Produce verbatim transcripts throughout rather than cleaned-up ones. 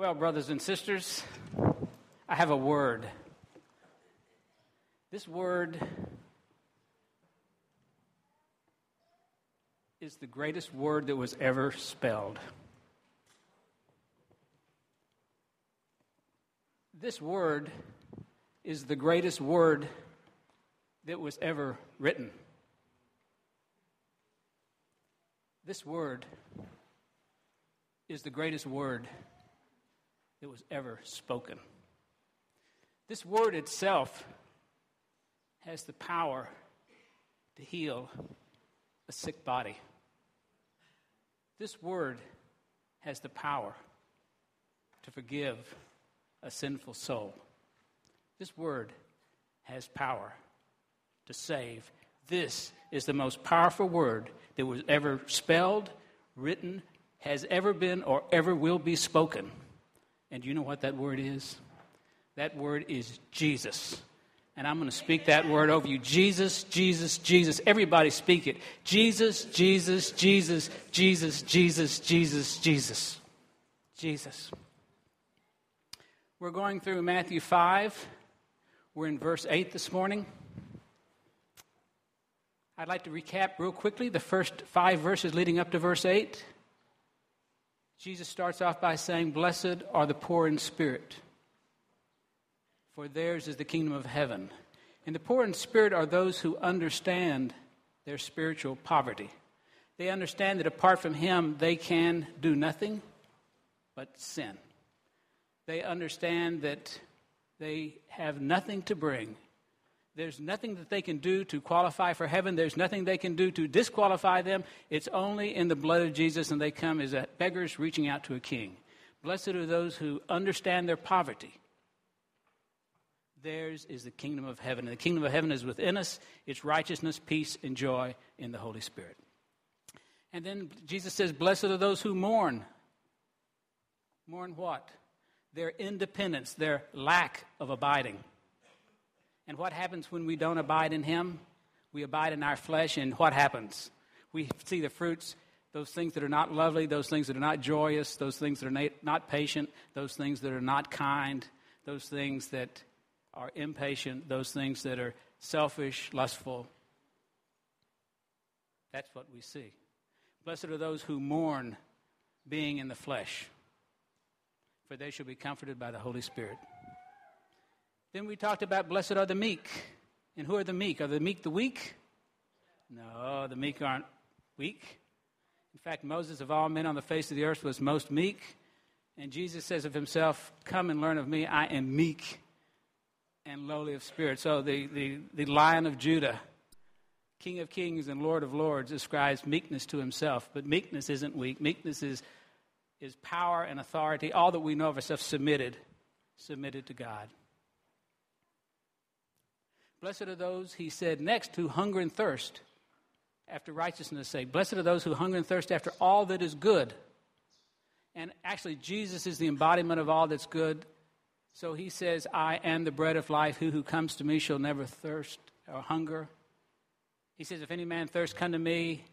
Well, brothers and sisters, I have a word. This word is the greatest word that was ever spelled. This word is the greatest word that was ever written. This word is the greatest word that was ever spoken. This word itself has the power to heal a sick body. This word has the power to forgive a sinful soul. This word has power to save. This is the most powerful word that was ever spelled, written, has ever been, or ever will be spoken. And you know what that word is? That word is Jesus. And I'm going to speak that word over you. Jesus, Jesus, Jesus. Everybody speak it. Jesus, Jesus, Jesus, Jesus, Jesus, Jesus, Jesus. Jesus. We're going through Matthew five. We're in verse eight this morning. I'd like to recap real quickly the first five verses leading up to verse eight. Jesus starts off by saying, "Blessed are the poor in spirit, for theirs is the kingdom of heaven." And the poor in spirit are those who understand their spiritual poverty. They understand that apart from Him, they can do nothing but sin. They understand that they have nothing to bring. There's nothing that they can do to qualify for heaven. There's nothing they can do to disqualify them. It's only in the blood of Jesus, and they come as beggars reaching out to a king. Blessed are those who understand their poverty. Theirs is the kingdom of heaven. And the kingdom of heaven is within us. It's righteousness, peace, and joy in the Holy Spirit. And then Jesus says, blessed are those who mourn. Mourn what? Their independence, their lack of abiding. And what happens when we don't abide in Him? We abide in our flesh, and what happens? We see the fruits, those things that are not lovely, those things that are not joyous, those things that are not patient, those things that are not kind, those things that are impatient, those things that are selfish, lustful. That's what we see. Blessed are those who mourn, being in the flesh, for they shall be comforted by the Holy Spirit. Then we talked about blessed are the meek. And who are the meek? Are the meek the weak? No, the meek aren't weak. In fact, Moses of all men on the face of the earth was most meek. And Jesus says of Himself, "Come and learn of me, I am meek and lowly of spirit." So the, the, the Lion of Judah, King of kings and Lord of lords, ascribes meekness to Himself. But meekness isn't weak. Meekness is, is power and authority, all that we know of ourselves, submitted, submitted to God. Blessed are those, He said, next, who hunger and thirst after righteousness' sake. Blessed are those who hunger and thirst after all that is good. And actually, Jesus is the embodiment of all that's good. So He says, "I am the bread of life. Who who comes to me shall never thirst or hunger." He says, "If any man thirst, come to me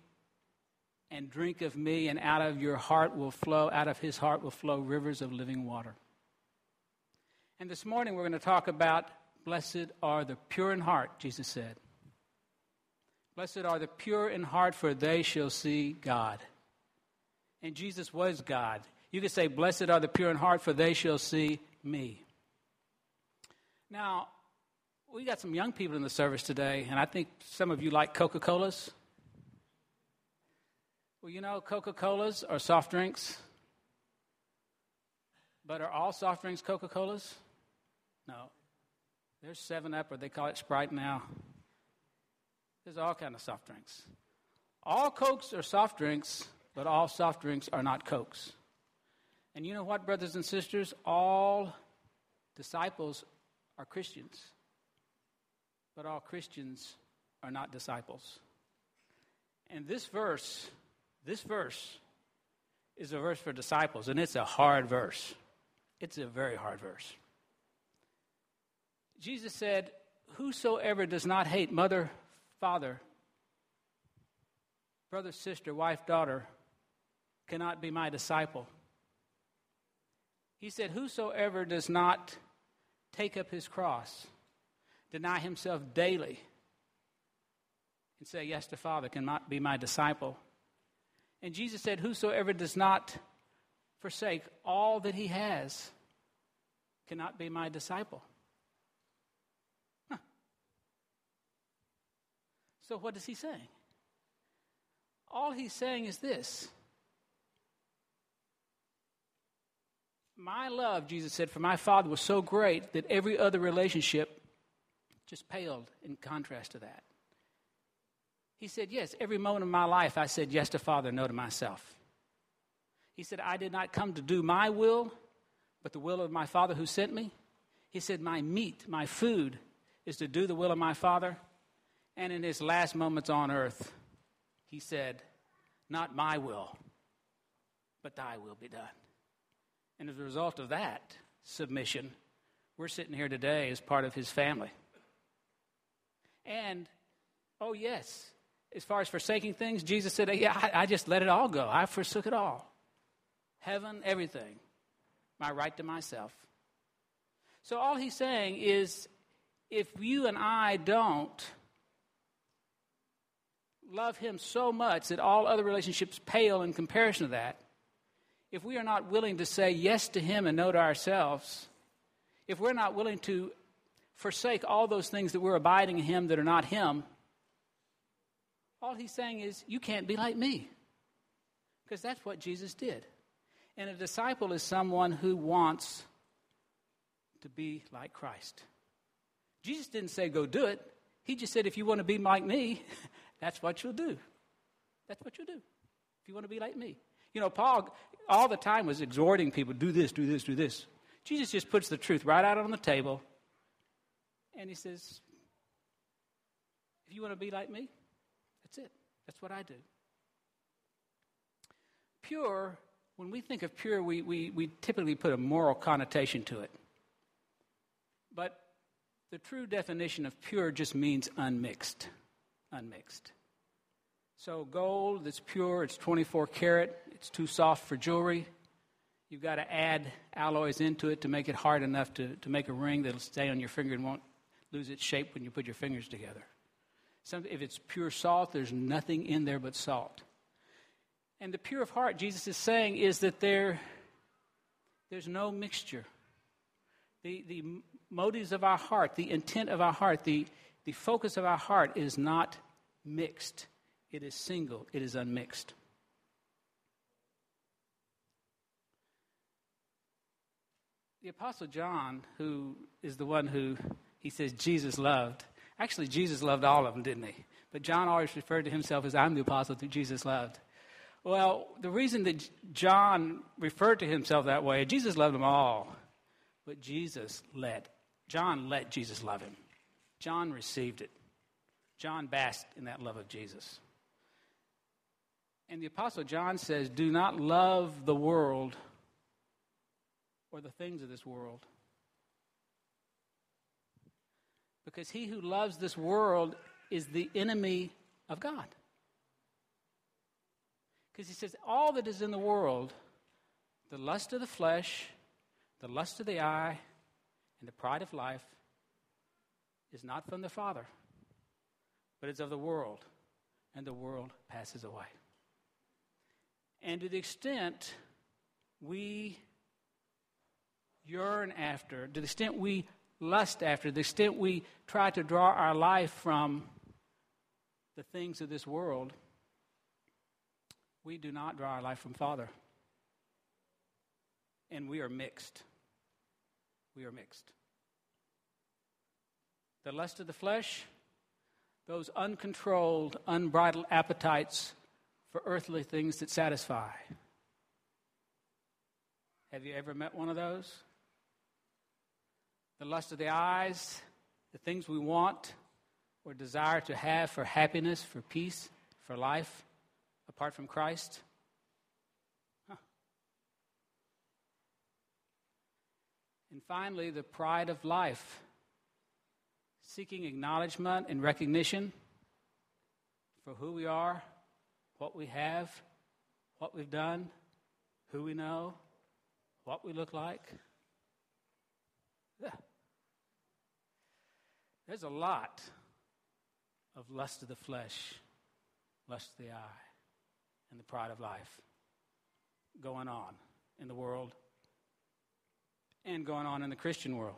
and drink of me, and out of your heart will flow, out of his heart will flow rivers of living water." And this morning we're going to talk about blessed are the pure in heart, Jesus said. Blessed are the pure in heart, for they shall see God. And Jesus was God. You could say, blessed are the pure in heart, for they shall see me. Now, we got some young people in the service today, and I think some of you like Coca-Colas. Well, you know, Coca-Colas are soft drinks. But are all soft drinks Coca-Colas? No. There's seven up, or they call it Sprite now. There's all kinds of soft drinks. All Cokes are soft drinks, but all soft drinks are not Cokes. And you know what, brothers and sisters? All disciples are Christians, but all Christians are not disciples. And this verse, this verse is a verse for disciples, and it's a hard verse. It's a very hard verse. Jesus said, whosoever does not hate mother, father, brother, sister, wife, daughter, cannot be my disciple. He said, whosoever does not take up his cross, deny himself daily, and say yes to Father cannot be my disciple. And Jesus said, whosoever does not forsake all that he has cannot be my disciple. Huh. So what is he saying? All he's saying is this. My love, Jesus said, for my Father was so great that every other relationship just paled in contrast to that. He said, yes, every moment of my life I said yes to Father, no to myself. He said, I did not come to do my will, but the will of my Father who sent me. He said, my meat, my food, is to do the will of my Father. And in his last moments on earth, he said, not my will, but thy will be done. And as a result of that submission, we're sitting here today as part of his family. And, oh yes, as far as forsaking things, Jesus said, yeah, I, I just let it all go. I forsook it all. Heaven, everything. My right to myself. So all he's saying is, if you and I don't love him so much that all other relationships pale in comparison to that, if we are not willing to say yes to him and no to ourselves, if we're not willing to forsake all those things that we're abiding in him that are not him, all he's saying is, you can't be like me. Because that's what Jesus did. And a disciple is someone who wants to be like Christ. Jesus didn't say, go do it. He just said, if you want to be like me, that's what you'll do. That's what you'll do. If you want to be like me. You know, Paul all the time was exhorting people, do this, do this, do this. Jesus just puts the truth right out on the table. And he says, if you want to be like me, that's it. That's what I do. Pure, when we think of pure, we, we, we typically put a moral connotation to it. But the true definition of pure just means unmixed. Unmixed. So gold that's pure, it's twenty-four karat, it's too soft for jewelry. You've got to add alloys into it to make it hard enough to, to make a ring that'll stay on your finger and won't lose its shape when you put your fingers together. Some, if it's pure salt, there's nothing in there but salt. And the pure of heart, Jesus is saying, is that there, there's no mixture. The, the motives of our heart, the intent of our heart, the, the focus of our heart is not mixed. It is single. It is unmixed. The Apostle John, who is the one who, he says, Jesus loved. Actually, Jesus loved all of them, didn't he? But John always referred to himself as, I'm the apostle that Jesus loved. Well, the reason that John referred to himself that way, Jesus loved them all. But Jesus let, John let Jesus love him. John received it. John basked in that love of Jesus. And the Apostle John says, do not love the world or the things of this world. Because he who loves this world is the enemy of God. Because he says, all that is in the world, the lust of the flesh, the lust of the eye, and the pride of life, is not from the Father, but it's of the world, and the world passes away. And to the extent we yearn after, to the extent we lust after, to the extent we try to draw our life from the things of this world, we do not draw our life from Father. And we are mixed. We are mixed. The lust of the flesh, those uncontrolled, unbridled appetites for earthly things that satisfy. Have you ever met one of those? The lust of the eyes, the things we want or desire to have for happiness, for peace, for life, apart from Christ. Huh. And finally, the pride of life. Seeking acknowledgement and recognition for who we are, what we have, what we've done, who we know, what we look like. Yeah. There's a lot of lust of the flesh, lust of the eye, and the pride of life going on in the world and going on in the Christian world.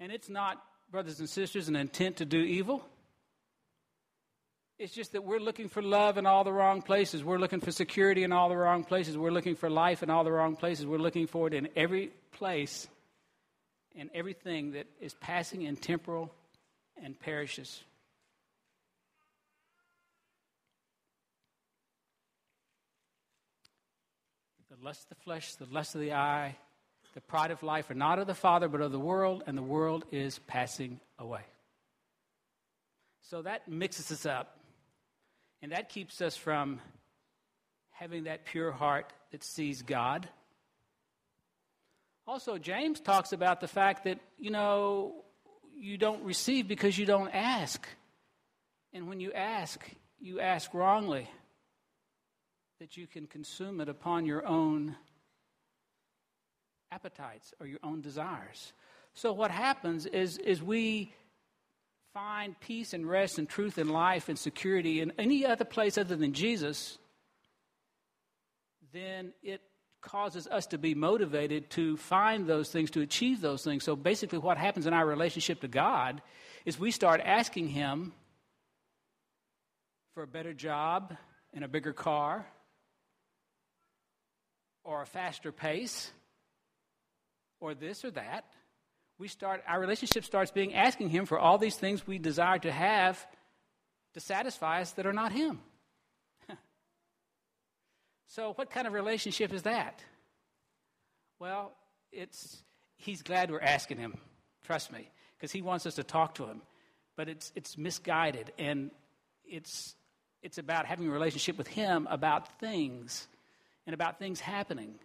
And it's not, brothers and sisters, an intent to do evil. It's just that we're looking for love in all the wrong places. We're looking for security in all the wrong places. We're looking for life in all the wrong places. We're looking for it in every place and everything that is passing and temporal and perishes. The lust of the flesh, the lust of the eye, the pride of life are not of the Father but of the world, and the world is passing away. So that mixes us up. And that keeps us from having that pure heart that sees God. Also, James talks about the fact that, you know, you don't receive because you don't ask. And when you ask, you ask wrongly, that you can consume it upon your own appetites or your own desires. So what happens is, is we find peace and rest and truth and life and security in any other place other than Jesus, then it causes us to be motivated to find those things, to achieve those things. So basically what happens in our relationship to God is we start asking Him for a better job and a bigger car or a faster pace or this or that. We start, our relationship starts being asking Him for all these things we desire to have to satisfy us that are not Him. So what kind of relationship is that? Well, it's He's glad we're asking Him, trust me, because He wants us to talk to Him. But it's it's misguided, and it's it's about having a relationship with Him about things and about things happening.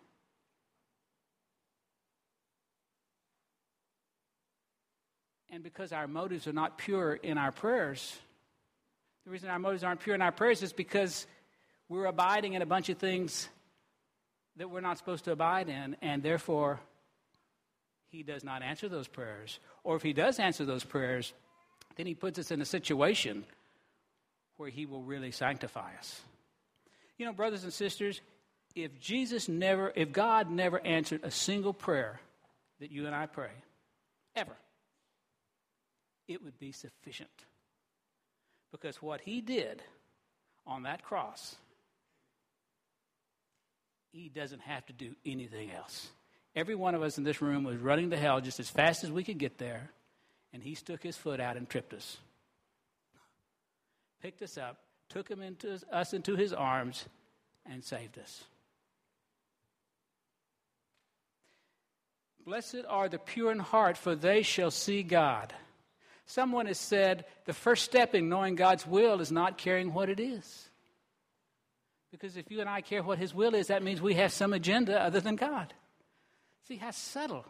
And because our motives are not pure in our prayers, the reason our motives aren't pure in our prayers is because we're abiding in a bunch of things that we're not supposed to abide in, and therefore He does not answer those prayers. Or if He does answer those prayers, then He puts us in a situation where He will really sanctify us. You know, brothers and sisters, if Jesus never, if God never answered a single prayer that you and I pray, ever, it would be sufficient, because what He did on that cross, He doesn't have to do anything else. Every one of us in this room was running to hell just as fast as we could get there, and He stuck His foot out and tripped us, picked us up, took him into us into His arms, and saved us. Blessed are the pure in heart, for they shall see God. Someone has said the first step in knowing God's will is not caring what it is. Because if you and I care what His will is, that means we have some agenda other than God. See how subtle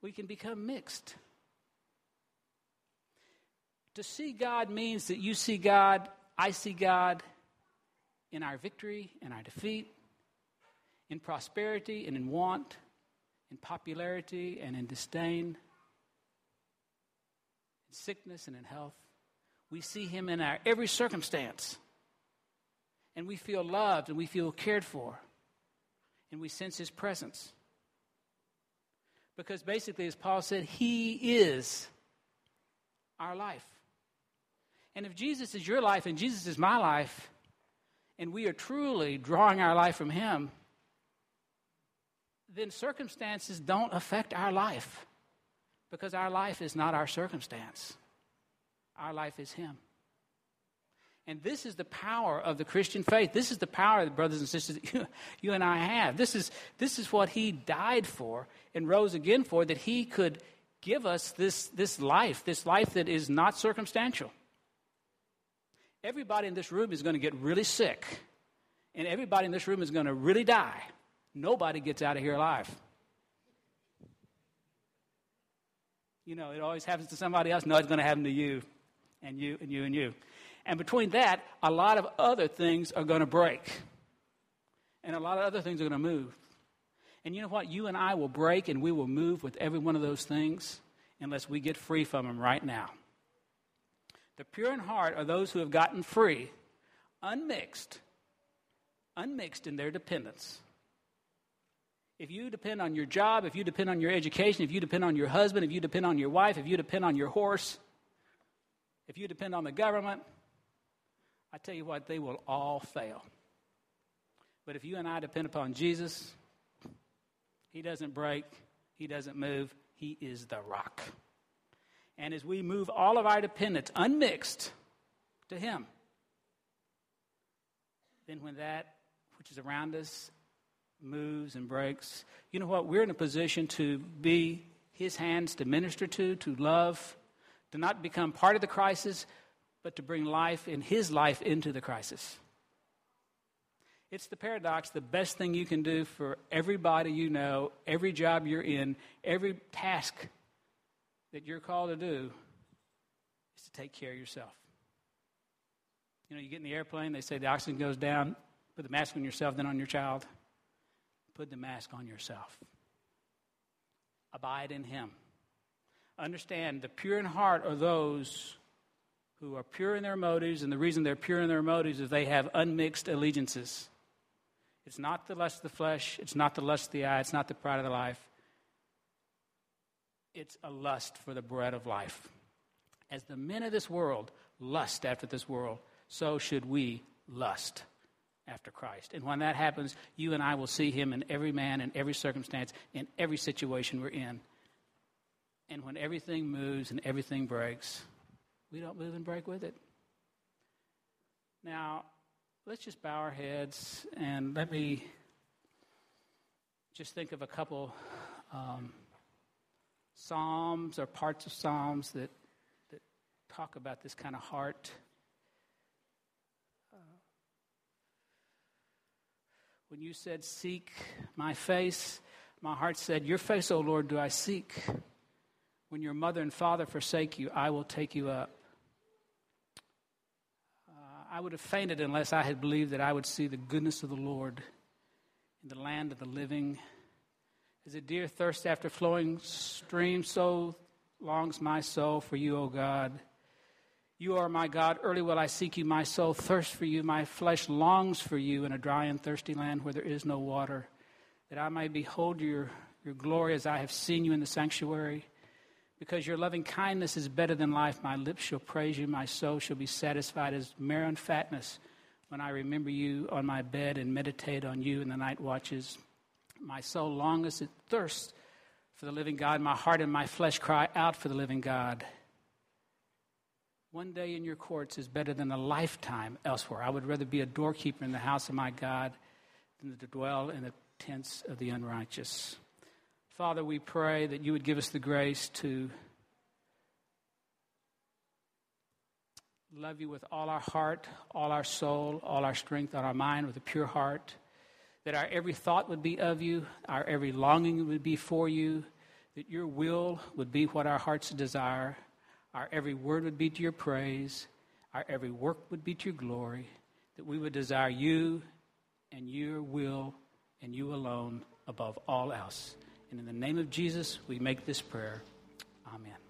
we can become mixed. To see God means that you see God, I see God in our victory, in our defeat, in prosperity and in want, in popularity and in disdain, sickness and in health. We see Him in our every circumstance, and we feel loved and we feel cared for, and we sense His presence, because basically, as Paul said, He is our life. And if Jesus is your life and Jesus is my life, and we are truly drawing our life from Him, then circumstances don't affect our life, because our life is not our circumstance. Our life is Him. And this is the power of the Christian faith. This is the power, brothers and sisters, that you, you and I have. This is, this is what He died for and rose again for, that He could give us this, this life, this life that is not circumstantial. Everybody in this room is going to get really sick, and everybody in this room is going to really die. Nobody gets out of here alive. You know, it always happens to somebody else. No, it's going to happen to you and you and you and you. And between that, a lot of other things are going to break, and a lot of other things are going to move. And you know what? You and I will break and we will move with every one of those things unless we get free from them right now. The pure in heart are those who have gotten free, unmixed, unmixed in their dependence. If you depend on your job, if you depend on your education, if you depend on your husband, if you depend on your wife, if you depend on your horse, if you depend on the government, I tell you what, they will all fail. But if you and I depend upon Jesus, he doesn't break, he doesn't move, he is the rock. And as we move all of our dependence unmixed to him, then when that which is around us moves and breaks, you know what? We're in a position to be his hands to minister to, to love, to not become part of the crisis, but to bring life and his life into the crisis. It's the paradox. The best thing you can do for everybody you know, every job you're in, every task that you're called to do is to take care of yourself. You know, you get in the airplane, they say the oxygen goes down, put the mask on yourself, then on your child. Put the mask on yourself. Abide in him. Understand, the pure in heart are those who are pure in their motives, and the reason they're pure in their motives is they have unmixed allegiances. It's not the lust of the flesh. It's not the lust of the eye. It's not the pride of the life. It's a lust for the bread of life. As the men of this world lust after this world, so should we lust after Christ. And when that happens, you and I will see him in every man, in every circumstance, in every situation we're in. And when everything moves and everything breaks, we don't move and break with it. Now, let's just bow our heads and let me just think of a couple um, Psalms or parts of Psalms that, that talk about this kind of heart. When you said, "Seek my face," my heart said, "Your face, O Lord, do I seek." When your mother and father forsake you, I will take you up. Uh, I would have fainted unless I had believed that I would see the goodness of the Lord in the land of the living. As a deer thirsts after flowing streams, so longs my soul for you, O God. You are my God, early will I seek you. My soul thirsts for you. My flesh longs for you in a dry and thirsty land where there is no water, that I may behold your, your glory as I have seen you in the sanctuary. Because your loving kindness is better than life, my lips shall praise you. My soul shall be satisfied as marrow and fatness when I remember you on my bed and meditate on you in the night watches. My soul longeth and thirsts for the living God. My heart and my flesh cry out for the living God. One day in your courts is better than a lifetime elsewhere. I would rather be a doorkeeper in the house of my God than to dwell in the tents of the unrighteous. Father, we pray that you would give us the grace to love you with all our heart, all our soul, all our strength, all our mind, with a pure heart, that our every thought would be of you, our every longing would be for you, that your will would be what our hearts desire. Our every word would be to your praise. Our every work would be to your glory, that we would desire you and your will and you alone above all else. And in the name of Jesus, we make this prayer. Amen.